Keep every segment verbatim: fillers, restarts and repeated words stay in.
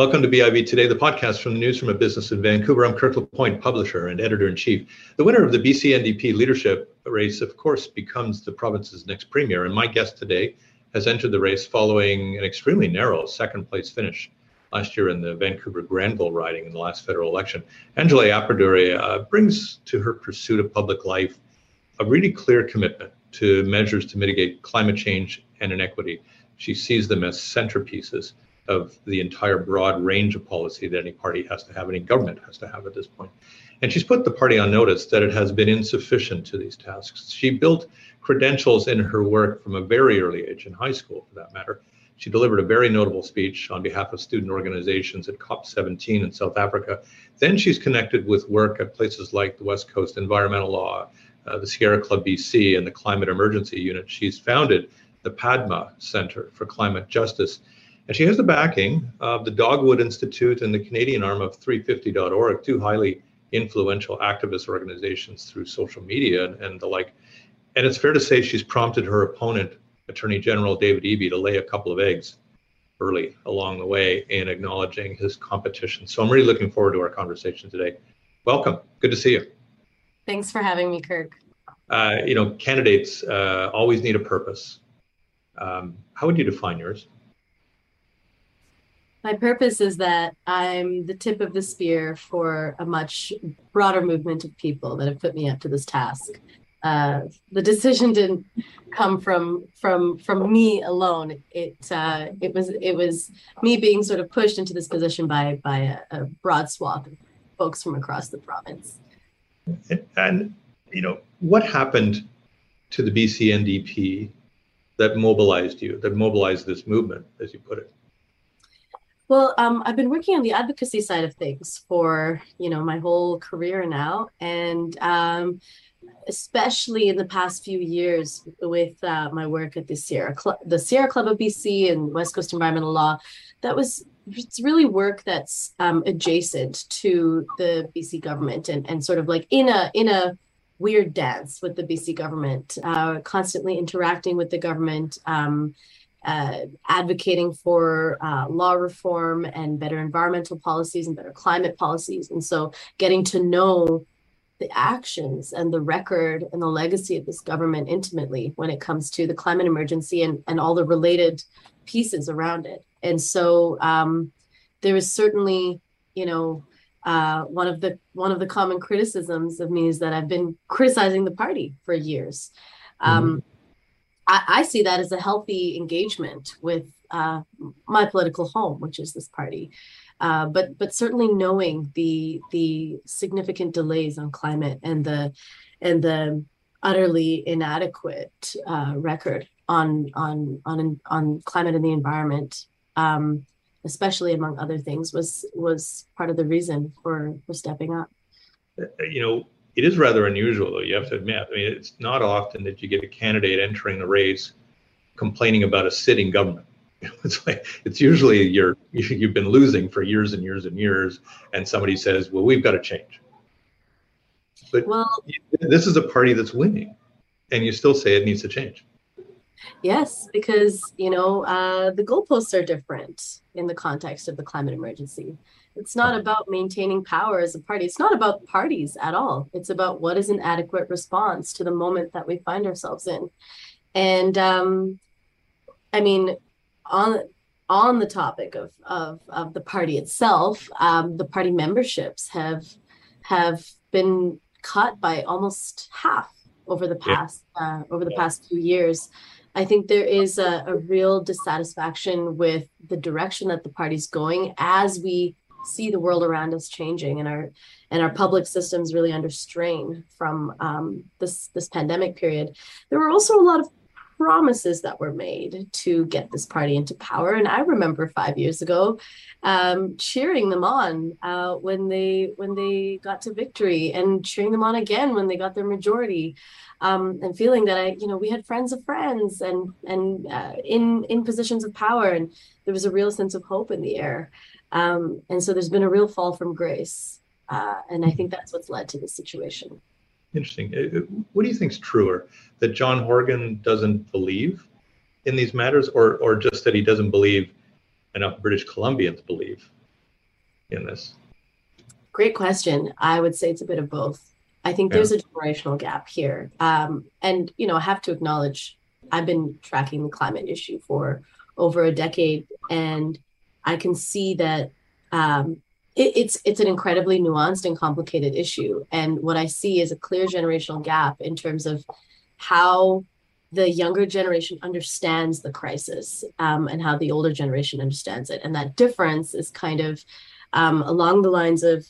Welcome to B I V Today, the podcast from the newsroom of Business in Vancouver. I'm Kirk LaPointe, publisher and editor-in-chief. The winner of the B C N D P leadership race, of course, becomes the province's next premier. And my guest today has entered the race following an extremely narrow second-place finish last year in the Vancouver Granville riding in the last federal election. Angela Aperdure uh, brings to her pursuit of public life a really clear commitment to measures to mitigate climate change and inequity. She sees them as centerpieces of the entire broad range of policy that any party has to have, any government has to have at this point. And she's put the party on notice that it has been insufficient to these tasks. She built credentials in her work from a very early age, in high school for that matter. She delivered a very notable speech on behalf of student organizations at COP seventeen in South Africa. Then she's connected with work at places like the West Coast Environmental Law, uh, the Sierra Club B C, and the Climate Emergency Unit. She's founded the Padma Center for Climate Justice. And she has the backing of the Dogwood Institute and the Canadian arm of three fifty dot org, two highly influential activist organizations through social media and, and the like. And it's fair to say she's prompted her opponent, Attorney General David Eby, to lay a couple of eggs early along the way in acknowledging his competition. So I'm really looking forward to our conversation today. Welcome. Good to see you. Thanks for having me, Kirk. Uh, you know, candidates uh, always need a purpose. Um, how would you define yours? My purpose is that I'm the tip of the spear for a much broader movement of people that have put me up to this task. Uh, the decision didn't come from from from me alone. It uh, it was it was me being sort of pushed into this position by by a, a broad swath of folks from across the province. And, and you know, what happened to the B C N D P that mobilized you? That mobilized this movement, as you put it. Well, um, I've been working on the advocacy side of things for, you know, my whole career now, and um, especially in the past few years with uh, my work at the Sierra Club, the Sierra Club of B C and West Coast Environmental Law. That was it's really work that's um, adjacent to the B C government and, and sort of like in a in a weird dance with the B C government, uh, constantly interacting with the government. Um, Uh, advocating for uh, law reform and better environmental policies and better climate policies. And so getting to know the actions and the record and the legacy of this government intimately when it comes to the climate emergency and, and all the related pieces around it. And so um, there is certainly, you know, uh, one of the one of the common criticisms of me is that I've been criticizing the party for years. Um, mm-hmm. I see that as a healthy engagement with uh, my political home, which is this party. Uh, but but certainly knowing the the significant delays on climate and the and the utterly inadequate uh, record on on on on climate and the environment, um, especially among other things, was was part of the reason for for stepping up. You know. It is rather unusual, though, you have to admit. I mean, it's not often that you get a candidate entering the race complaining about a sitting government. It's like it's usually you're you've been losing for years and years and years, and somebody says, "Well, we've got to change." But well, this is a party that's winning, and you still say it needs to change. Yes, because you know uh, the goalposts are different in the context of the climate emergency. It's not about maintaining power as a party. It's not about parties at all. It's about what is an adequate response to the moment that we find ourselves in. And um, I mean, on on the topic of of, of the party itself, um, the party memberships have have been cut by almost half over the past uh, over the past few years. I think there is a, a real dissatisfaction with the direction that the party's going as we see the world around us changing and our and our public systems really under strain from um, this this pandemic period. There were also a lot of promises that were made to get this party into power. And I remember five years ago um, cheering them on uh, when they when they got to victory and cheering them on again when they got their majority um, and feeling that, I, you know, we had friends of friends and and uh, in, in positions of power. And there was a real sense of hope in the air. Um, and so there's been a real fall from grace. Uh, and I think that's what's led to this situation. Interesting. What do you think is truer, that John Horgan doesn't believe in these matters or or just that he doesn't believe enough British Columbians believe in this? Great question. I would say it's a bit of both. I think yeah. there's a generational gap here. Um, and, you know, I have to acknowledge I've been tracking the climate issue for over a decade, and I can see that um, it, it's it's an incredibly nuanced and complicated issue. And what I see is a clear generational gap in terms of how the younger generation understands the crisis um, and how the older generation understands it. And that difference is kind of um, along the lines of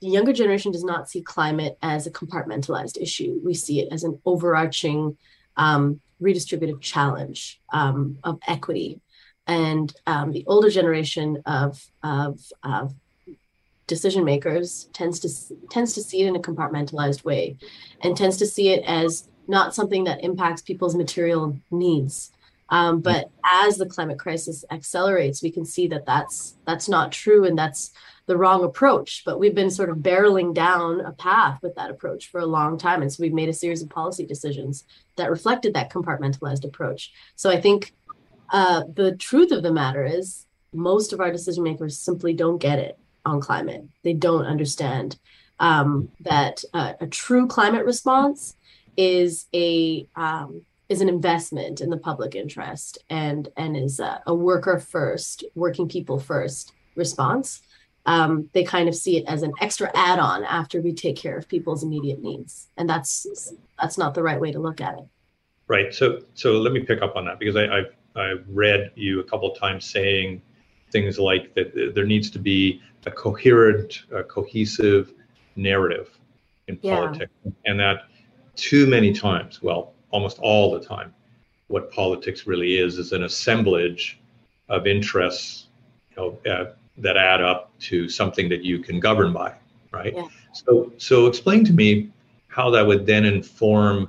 the younger generation does not see climate as a compartmentalized issue. We see it as an overarching um, redistributive challenge um, of equity. And um, the older generation of, of, of decision makers tends to, tends to see it in a compartmentalized way, and tends to see it as not something that impacts people's material needs. Um, but as the climate crisis accelerates, we can see that that's, that's not true, and that's the wrong approach. But we've been sort of barreling down a path with that approach for a long time. And so we've made a series of policy decisions that reflected that compartmentalized approach. So I think uh, the truth of the matter is most of our decision makers simply don't get it on climate. They don't understand um, that uh, a true climate response is a um, is an investment in the public interest, and and is a, a worker first, working people first response. Um, they kind of see it as an extra add-on after we take care of people's immediate needs, and that's that's not the right way to look at it. Right. So so let me pick up on that, because I I've, I've read you a couple of times saying things like that there needs to be a coherent, a cohesive narrative in yeah. politics, and that. Too many times, well, almost all the time, what politics really is is an assemblage of interests, you know, uh, that add up to something that you can govern by, right? Yeah. So, so explain to me how that would then inform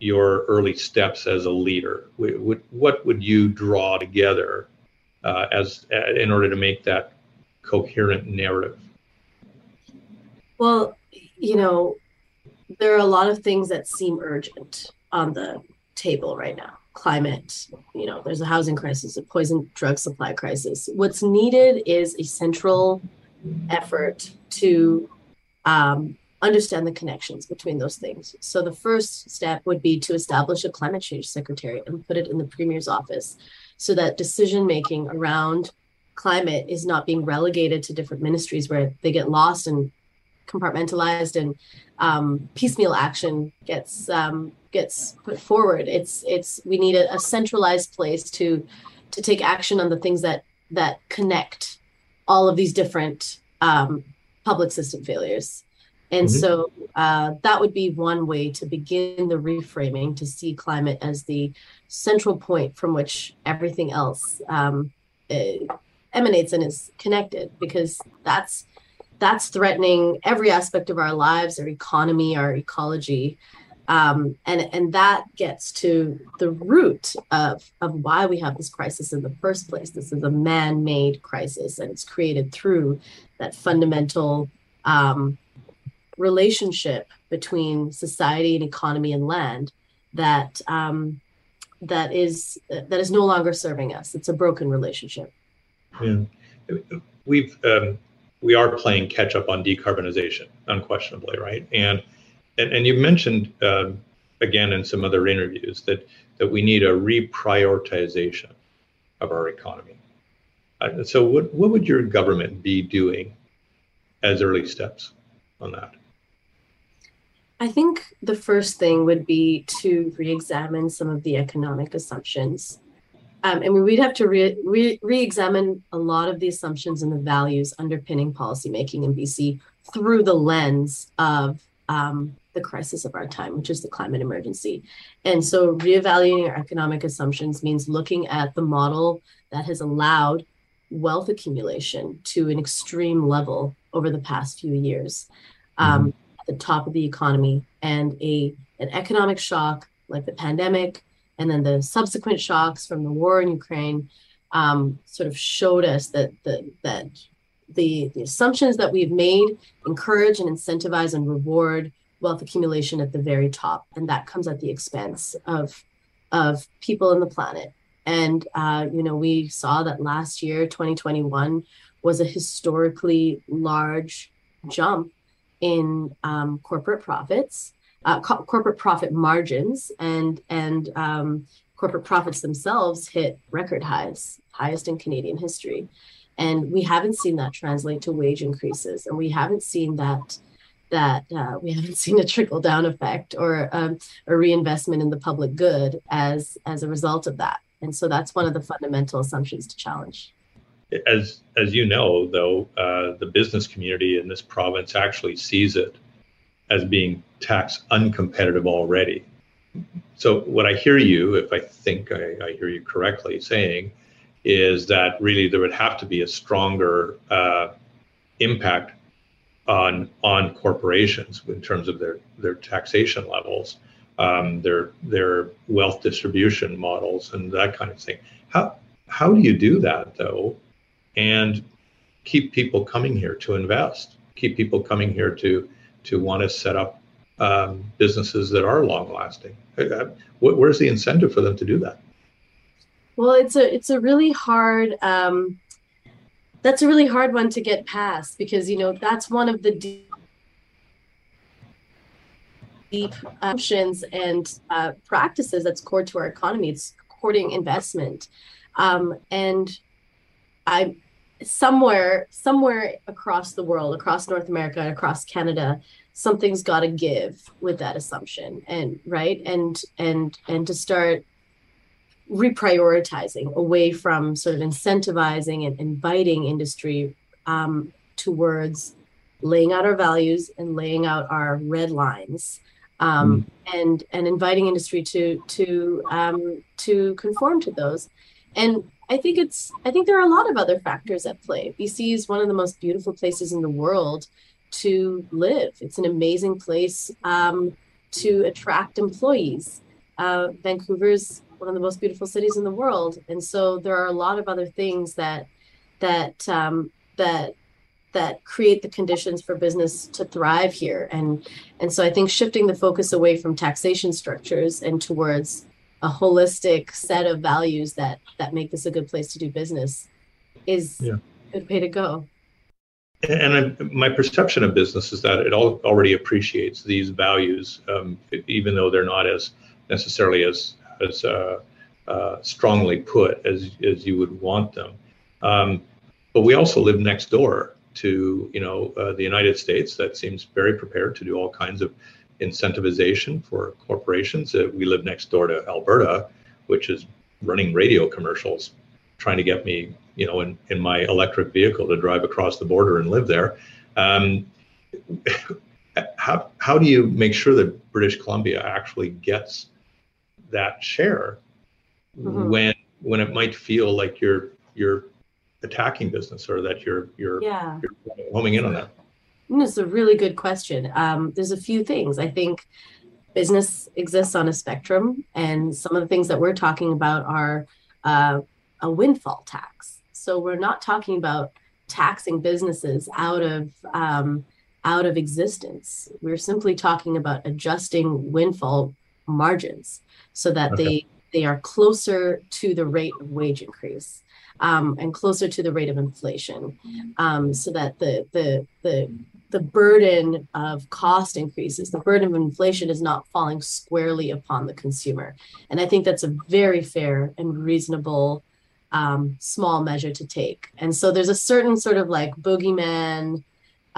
your early steps as a leader. What, what would you draw together uh, as uh, in order to make that coherent narrative? Well, you know. There are a lot of things that seem urgent on the table right now. Climate, you know, there's a housing crisis, a poison drug supply crisis. What's needed is a central effort to um, understand the connections between those things. So the first step would be to establish a climate change secretary and put it in the Premier's office, so that decision making around climate is not being relegated to different ministries where they get lost and compartmentalized, and um, piecemeal action gets um, gets put forward. It's it's we need a, a centralized place to to take action on the things that that connect all of these different um, public system failures. And mm-hmm. so uh, that would be one way to begin the reframing, to see climate as the central point from which everything else um, emanates and is connected, because that's. That's threatening every aspect of our lives, our economy, our ecology. Um, and, and that gets to the root of, of why we have this crisis in the first place. This is a man-made crisis, and it's created through that fundamental um, relationship between society and economy and land that um, that is that is no longer serving us. It's a broken relationship. Yeah. We've... Um... We are playing catch up on decarbonization, unquestionably, right? And and, and you mentioned uh, again in some other interviews that that we need a reprioritization of our economy. Uh, so what what would your government be doing as early steps on that? I think the first thing would be to re-examine some of the economic assumptions. Um, and we'd have to re, re, re-examine a lot of the assumptions and the values underpinning policymaking in B C through the lens of um, the crisis of our time, which is the climate emergency. And so re-evaluating our economic assumptions means looking at the model that has allowed wealth accumulation to an extreme level over the past few years, um, mm-hmm. at the top of the economy, and a an economic shock like the pandemic, and then the subsequent shocks from the war in Ukraine um, sort of showed us that the, that the, the assumptions that we've made encourage and incentivize and reward wealth accumulation at the very top. And that comes at the expense of, of people on the planet. And, uh, you know, we saw that last year, twenty twenty-one, was a historically large jump in um, corporate profits, uh, co- corporate profit margins, and and um, corporate profits themselves hit record highs, highest in Canadian history. And we haven't seen that translate to wage increases, and we haven't seen that that uh, we haven't seen a trickle down effect or um, a reinvestment in the public good as as a result of that. And so that's one of the fundamental assumptions to challenge. As as you know, though, uh, the business community in this province actually sees it as being tax uncompetitive already. So what I hear you, if I think I, I hear you correctly saying, is that really there would have to be a stronger uh, impact on on corporations in terms of their, their taxation levels, um, their their wealth distribution models, and that kind of thing. How how do you do that though, and keep people coming here to invest, keep people coming here to to want to set up um, businesses that are long lasting? Where's the incentive for them to do that? Well, it's a it's a really hard um, that's a really hard one to get past, because, you know, that's one of the deep, deep options and uh, practices that's core to our economy. It's courting investment, um, and I somewhere somewhere across the world, across North America, across Canada, something's got to give with that assumption, and right and and and to start reprioritizing away from sort of incentivizing and inviting industry um, towards laying out our values and laying out our red lines, um, mm. and and inviting industry to to um, to conform to those. And I think it's I think there are a lot of other factors at play. B C is one of the most beautiful places in the world to live. It's an amazing place um, to attract employees. Uh, Vancouver's one of the most beautiful cities in the world, and so there are a lot of other things that that um, that that create the conditions for business to thrive here, and and so I think shifting the focus away from taxation structures and towards a holistic set of values that that make this a good place to do business is yeah. a good way to go. And I, my perception of business is that it all already appreciates these values, um, even though they're not as necessarily as as uh, uh, strongly put as as you would want them. Um, but we also live next door to, you know, uh, the United States that seems very prepared to do all kinds of incentivization for corporations. Uh, we live next door to Alberta, which is running radio commercials, trying to get me, you know, in, in my electric vehicle to drive across the border and live there. Um, how how do you make sure that British Columbia actually gets that share mm-hmm. when when it might feel like you're you're attacking business or that you're you're, yeah. you're homing in on that? It's a really good question. Um, there's a few things. I think business exists on a spectrum, and some of the things that we're talking about are uh, a windfall tax. So we're not talking about taxing businesses out of um, out of existence. We're simply talking about adjusting windfall margins so that okay. they they are closer to the rate of wage increase um, and closer to the rate of inflation, um, so that the the the the burden of cost increases, the burden of inflation is not falling squarely upon the consumer. And I think that's a very fair and reasonable um, small measure to take. And so there's a certain sort of like boogeyman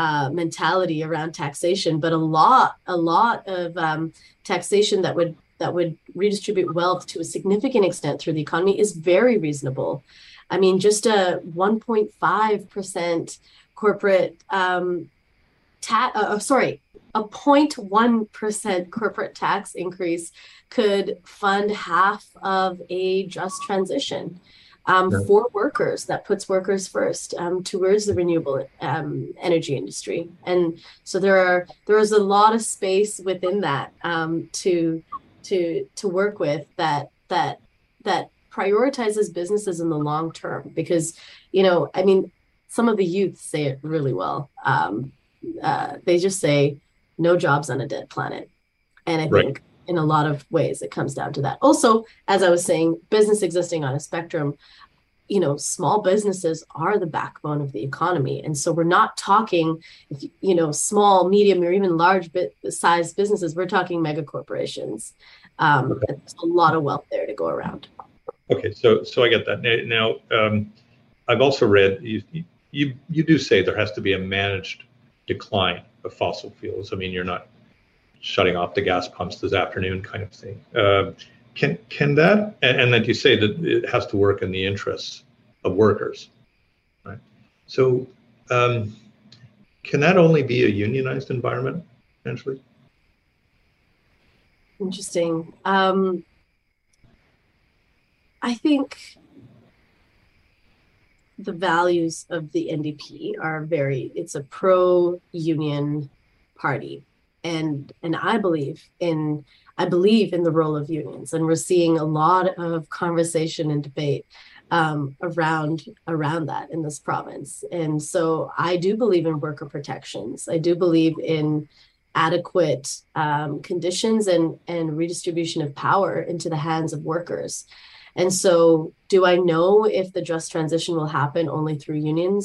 Uh, mentality around taxation, but a lot, a lot of um, taxation that would that would redistribute wealth to a significant extent through the economy is very reasonable. I mean, just a one point five percent corporate um, tax, uh, sorry, a zero point one percent corporate tax increase could fund half of a just transition. Um, for workers, that puts workers first um, towards the renewable um, energy industry, and so there are there is a lot of space within that um, to to to work with that that that prioritizes businesses in the long term. Because, you know, I mean, some of the youth say it really well. Um, uh, they just say, "No jobs on a dead planet," and I right. think. In a lot of ways, it comes down to that. Also, as I was saying, business existing on a spectrum, you know, small businesses are the backbone of the economy. And so we're not talking, you know, small, medium, or even large bit sized businesses. We're talking mega corporations. Um, okay. There's a lot of wealth there to go around. Okay, so so I get that. Now, um, I've also read, you, you you do say there has to be a managed decline of fossil fuels. I mean, you're not shutting off the gas pumps this afternoon kind of thing. Uh, Can can that, and, and that you say that it has to work in the interests of workers, right? So um, can that only be a unionized environment, Angela? Interesting. Um, I think the values of the N D P are very, it's a pro-union party. And and I believe in I believe in the role of unions, and we're seeing a lot of conversation and debate um, around around that in this province. And so I do believe in worker protections. I do believe in adequate um, conditions and and redistribution of power into the hands of workers. And so, do I know if the just transition will happen only through unions?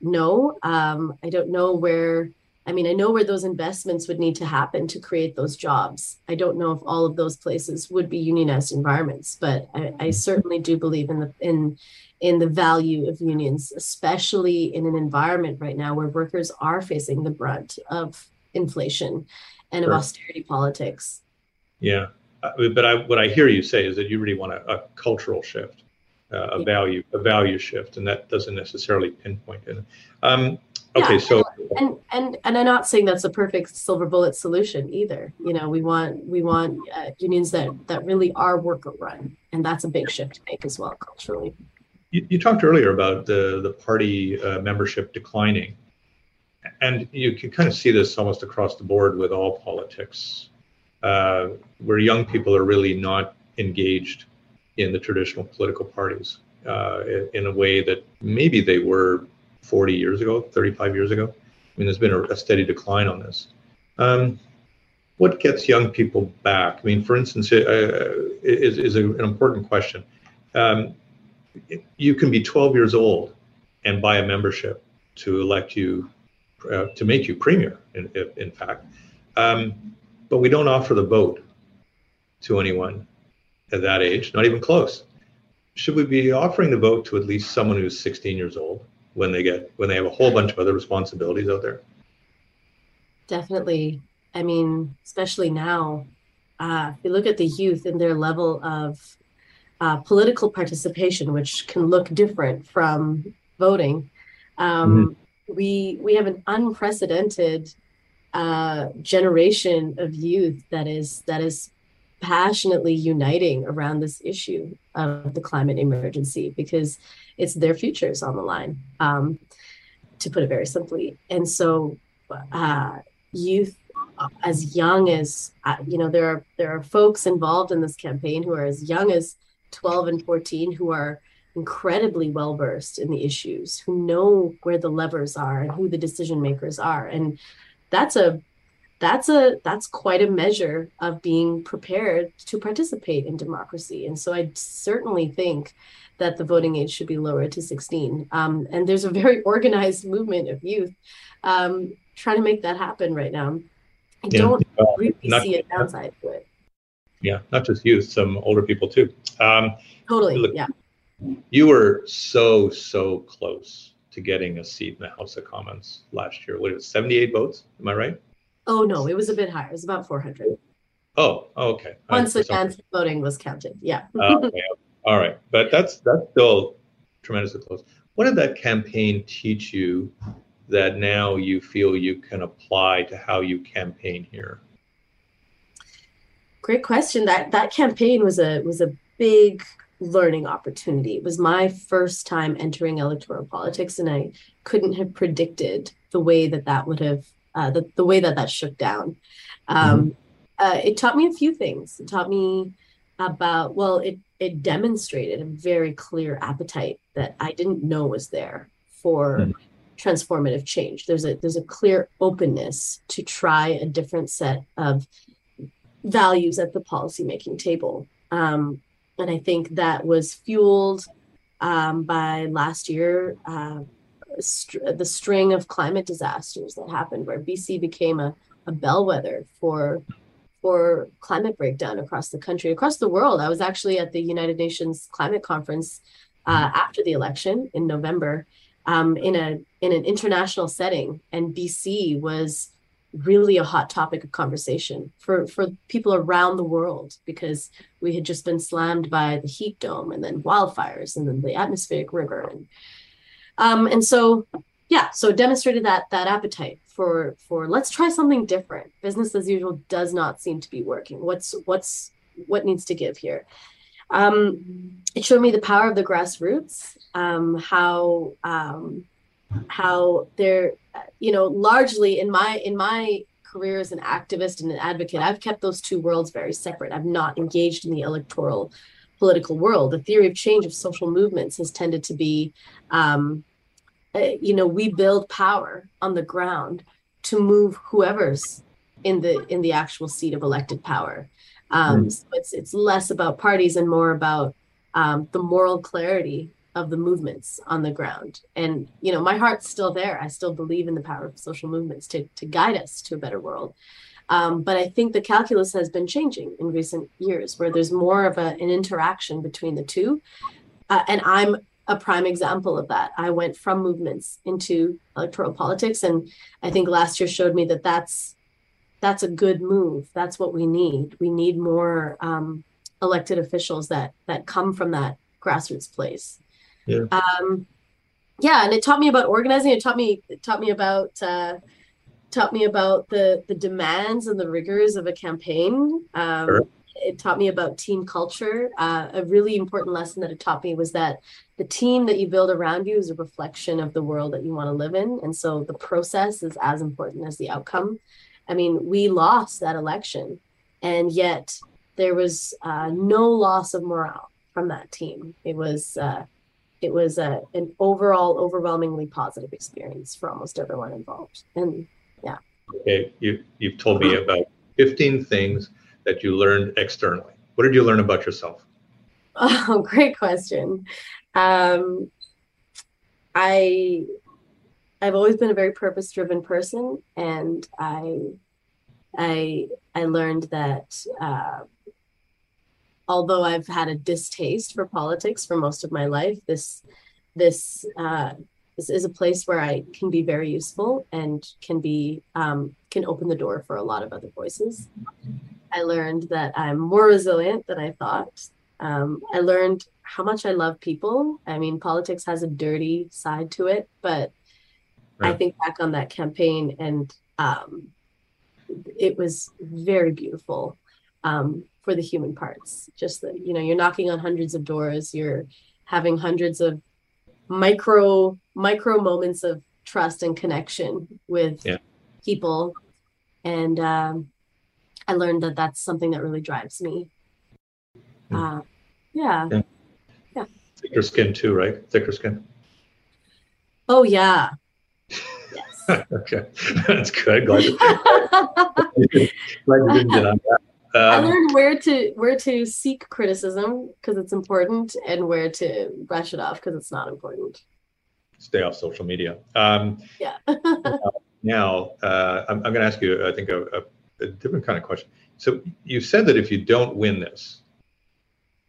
No, um, I don't know where. I mean, I know where those investments would need to happen to create those jobs. I don't know if all of those places would be unionized environments, but I, I certainly do believe in the in in the value of unions, especially in an environment right now where workers are facing the brunt of inflation and of austerity politics. Yeah, but I, what I hear you say is that you really want a, a cultural shift, uh, a yeah. value a value shift, and that doesn't necessarily pinpoint it. Um, Okay, yeah, so and, and and I'm not saying that's a perfect silver bullet solution either. You know, we want we want uh, unions that that really are worker run, and that's a big shift to make as well culturally. You, you talked earlier about the the party uh, membership declining, and you can kind of see this almost across the board with all politics, uh, where young people are really not engaged in the traditional political parties uh, in, in a way that maybe they were forty years ago, thirty-five years ago. I mean, there's been a, a steady decline on this. Um, what gets young people back? I mean, for instance, it, uh, is, is an important question. Um, it, you can be twelve years old and buy a membership to elect you, uh, to make you premier, in, in fact. Um, but we don't offer the vote to anyone at that age, not even close. Should we be offering the vote to at least someone who's sixteen years old? when they get, when they have a whole bunch of other responsibilities out there? Definitely. I mean, especially now, uh, if you look at the youth and their level of uh, political participation, which can look different from voting, um, mm-hmm. we we have an unprecedented uh, generation of youth that is that is passionately uniting around this issue of the climate emergency, because it's their futures on the line, um, to put it very simply. And so uh, youth as young as, uh, you know, there are there are folks involved in this campaign who are as young as twelve and fourteen, who are incredibly well-versed in the issues, who know where the levers are and who the decision makers are. And that's a That's a that's quite a measure of being prepared to participate in democracy. And so I certainly think that the voting age should be lowered to sixteen. Um, and there's a very organized movement of youth um, trying to make that happen right now. I yeah, don't uh, really not, see a downside to it. Yeah, not just youth, some older people too. Um, totally, look, yeah. You were so, so close to getting a seat in the House of Commons last year. What, it was seventy-eight votes, am I right? Oh, no, it was a bit higher. It was about four hundred. Oh, okay. Once the chance voting was counted, yeah. uh, okay. All right. But that's that's still tremendously close. What did that campaign teach you that now you feel you can apply to how you campaign here? Great question. That that campaign was a was a big learning opportunity. It was my first time entering electoral politics, and I couldn't have predicted the way that that would have Uh, the, the way that that shook down. Um, uh, it taught me a few things. It taught me about, well, it, it demonstrated a very clear appetite that I didn't know was there for mm. transformative change. There's a, there's a clear openness to try a different set of values at the policymaking table. Um, and I think that was fueled um, by last year, uh, st- the string of climate disasters that happened, where B C became a, a bellwether for for climate breakdown across the country, across the world. I was actually at the United Nations Climate Conference uh, after the election in November, um, in a in an international setting, and B C was really a hot topic of conversation for, for people around the world, because we had just been slammed by the heat dome and then wildfires and then the atmospheric rigor. And, um, and so, yeah, so demonstrated that that appetite for, for let's try something different. Business as usual does not seem to be working. What's, what's, what needs to give here? Um, it showed me the power of the grassroots, um, how, um, how they're, you know, largely in my in my career as an activist and an advocate, I've kept those two worlds very separate. I've not engaged in the electoral political world. The theory of change of social movements has tended to be, um, you know, we build power on the ground to move whoever's in the in the actual seat of elected power. Um, so it's it's less about parties and more about um, the moral clarity of the movements on the ground. And, you know, my heart's still there. I still believe in the power of social movements to, to guide us to a better world. Um, but I think the calculus has been changing in recent years, where there's more of a, an interaction between the two. Uh, and I'm a prime example of that. I went from movements into electoral politics. And I think last year showed me that that's, that's a good move. That's what we need. We need more um, elected officials that that come from that grassroots place. Yeah. Um, yeah, and it taught me about organizing. It taught me, it taught me about, uh, taught me about the the demands and the rigors of a campaign. Um, sure. It taught me about team culture. Uh, a really important lesson that it taught me was that the team that you build around you is a reflection of the world that you want to live in, and so the process is as important as the outcome. I mean, we lost that election, and yet there was uh, no loss of morale from that team. It was. Uh, It was a, an overall overwhelmingly positive experience for almost everyone involved. And yeah. Okay, you, you've told me about fifteen things that you learned externally. What did you learn about yourself? Oh, great question. Um, I, I've always been a very purpose-driven person, and I, I, I learned that, uh, although I've had a distaste for politics for most of my life, this this uh, this is a place where I can be very useful and can be um, can open the door for a lot of other voices. I learned that I'm more resilient than I thought. Um, I learned how much I love people. I mean, politics has a dirty side to it, but right. I think back on that campaign, and um, it was very beautiful. Um, for the human parts, just that, you know, you're knocking on hundreds of doors, you're having hundreds of micro micro moments of trust and connection with yeah. people. And um, I learned that that's something that really drives me. Uh, yeah. yeah. Yeah. Thicker skin too, right? Thicker skin. Oh, yeah. Yes. Okay. That's good. Glad you, glad you didn't get on that. I learned where to where to seek criticism because it's important, and where to brush it off because it's not important. Stay off social media. Um, yeah. Now, uh, I'm, I'm going to ask you, I think, a, a, a different kind of question. So you said that if you don't win this,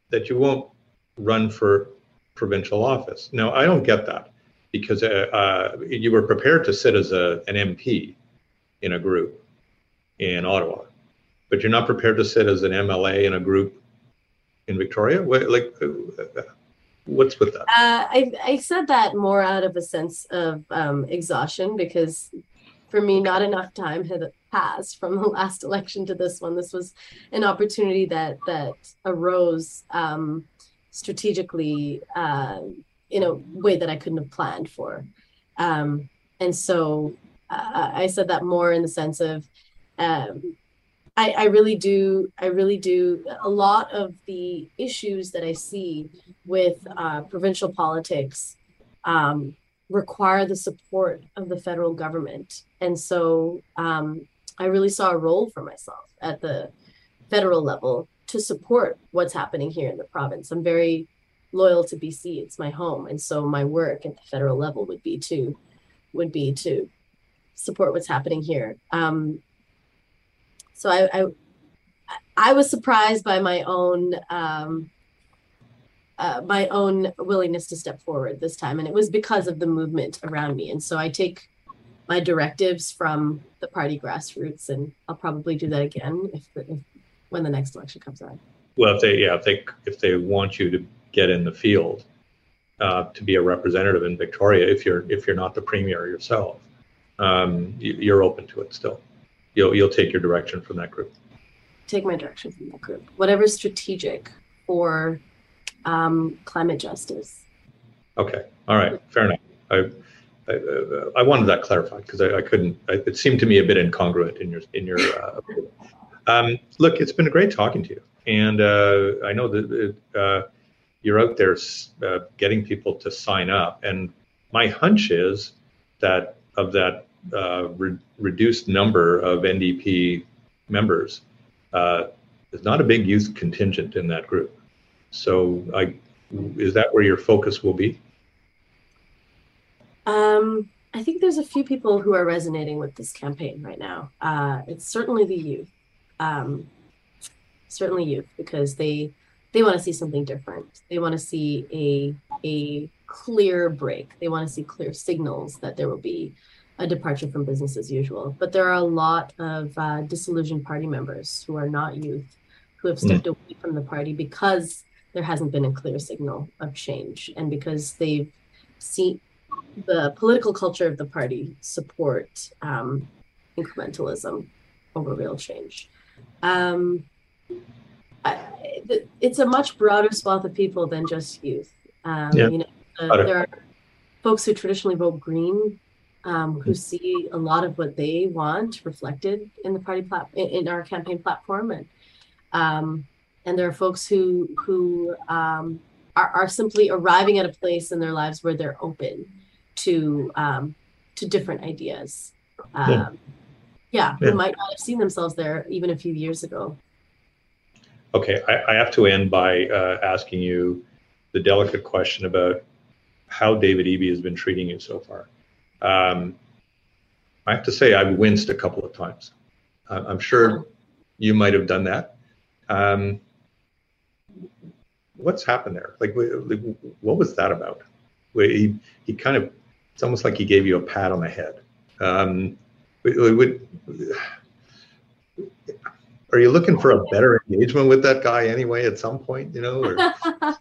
that you won't run for provincial office. Now, I don't get that, because uh, uh, you were prepared to sit as a, an M P in a group in Ottawa, but you're not prepared to sit as an M L A in a group in Victoria? What, like, what's with that? Uh, I, I said that more out of a sense of um, exhaustion, because for me, not enough time had passed from the last election to this one. This was an opportunity that that arose um, strategically uh, in a way that I couldn't have planned for. Um, and so uh, I said that more in the sense of, um, I, I really do. I really do. A lot of the issues that I see with uh, provincial politics um, require the support of the federal government, and so um, I really saw a role for myself at the federal level to support what's happening here in the province. I'm very loyal to B C. It's my home. And so my work at the federal level would be to would be to support what's happening here. Um, so I, I I was surprised by my own um, uh, my own willingness to step forward this time, and it was because of the movement around me. And so I take my directives from the party grassroots, and I'll probably do that again if, if when the next election comes around. Well, if they yeah, if they if they want you to get in the field uh, to be a representative in Victoria, if you're if you're not the premier yourself, um, you, you're open to it still. You'll you'll take your direction from that group. Take my direction from that group. Whatever's strategic for um, climate justice. Okay. All right. Fair enough. I I, I wanted that clarified because I, I couldn't. I, it seemed to me a bit incongruent in your in your. Uh, um, look, it's been great talking to you, and uh, I know that uh, you're out there uh, getting people to sign up. And my hunch is that of that uh, re- reduced number of N D P members. Uh, there's not a big youth contingent in that group. So I, is that where your focus will be? Um, I think there's a few people who are resonating with this campaign right now. Uh, it's certainly the youth, um, certainly youth, because they they want to see something different. They want to see a, a clear break. They want to see clear signals that there will be a departure from business as usual. But there are a lot of uh, disillusioned party members who are not youth, who have stepped mm. away from the party because there hasn't been a clear signal of change, and because they've seen the political culture of the party support um, incrementalism over real change. Um, I, it's a much broader swath of people than just youth. Um, yeah. You know, uh, there are folks who traditionally vote Green. Um, who see a lot of what they want reflected in the party plat- in our campaign platform, and um, and there are folks who who um, are are simply arriving at a place in their lives where they're open to um, to different ideas. Um, yeah, yeah, yeah. Who might not have seen themselves there even a few years ago. Okay, I, I have to end by uh, asking you the delicate question about how David Eby has been treating you so far. Um, I have to say I've winced a couple of times. Uh, I'm sure you might have done that. Um, what's happened there? Like, what was that about? He, he kind of, it's almost like he gave you a pat on the head. Um, would, are you looking for a better engagement with that guy anyway at some point, you know? Or?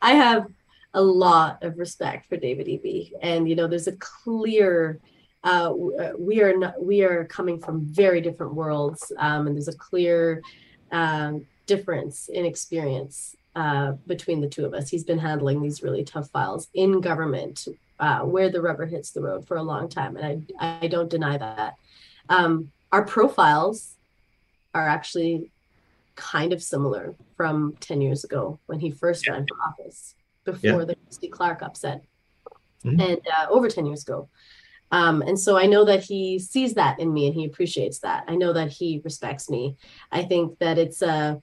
I have a lot of respect for David Eby, and you know, there's a clear uh, we are not, we are coming from very different worlds, um, and there's a clear um, difference in experience uh, between the two of us. He's been handling these really tough files in government, uh, where the rubber hits the road, for a long time, and I I don't deny that. Um, our profiles are actually kind of similar from ten years ago when he first ran for office. Before yeah. the Christy Clark upset, mm-hmm. and uh, over ten years ago. Um, and so I know that he sees that in me, and he appreciates that. I know that he respects me. I think that it's a,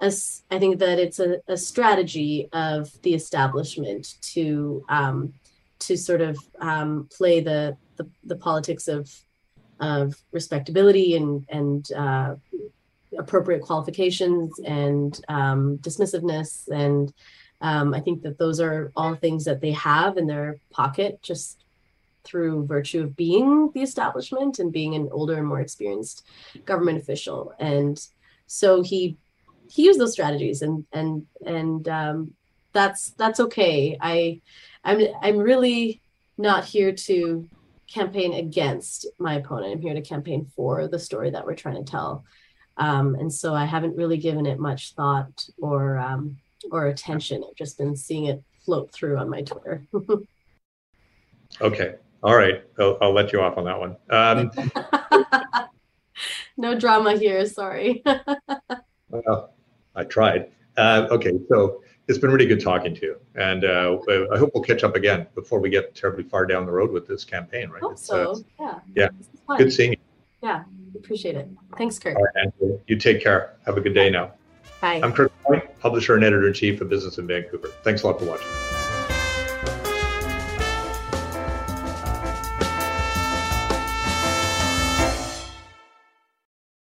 a I think that it's a, a strategy of the establishment to um, to sort of um, play the, the the politics of of respectability and and uh, appropriate qualifications and um, dismissiveness and. Um, I think that those are all things that they have in their pocket just through virtue of being the establishment and being an older and more experienced government official. And so he he used those strategies, and and and um, that's that's okay. I I'm I'm really not here to campaign against my opponent. I'm here to campaign for the story that we're trying to tell. Um, and so I haven't really given it much thought or. Um, or attention. I've just been seeing it float through on my Twitter. Okay. All right. I'll, I'll let you off on that one. Um, no drama here. Sorry. Well, I tried. Uh, okay. So it's been really good talking to you. And uh, I hope we'll catch up again before we get terribly far down the road with this campaign, right? I hope it's, so. Uh, yeah. Yeah. Good seeing you. Yeah. Appreciate it. Thanks, Kirk. All right, Andrew. You take care. Have a good day now. Bye. I'm Kirk LaPointe. publisher and editor-in-chief of Business in Vancouver. Thanks a lot for watching.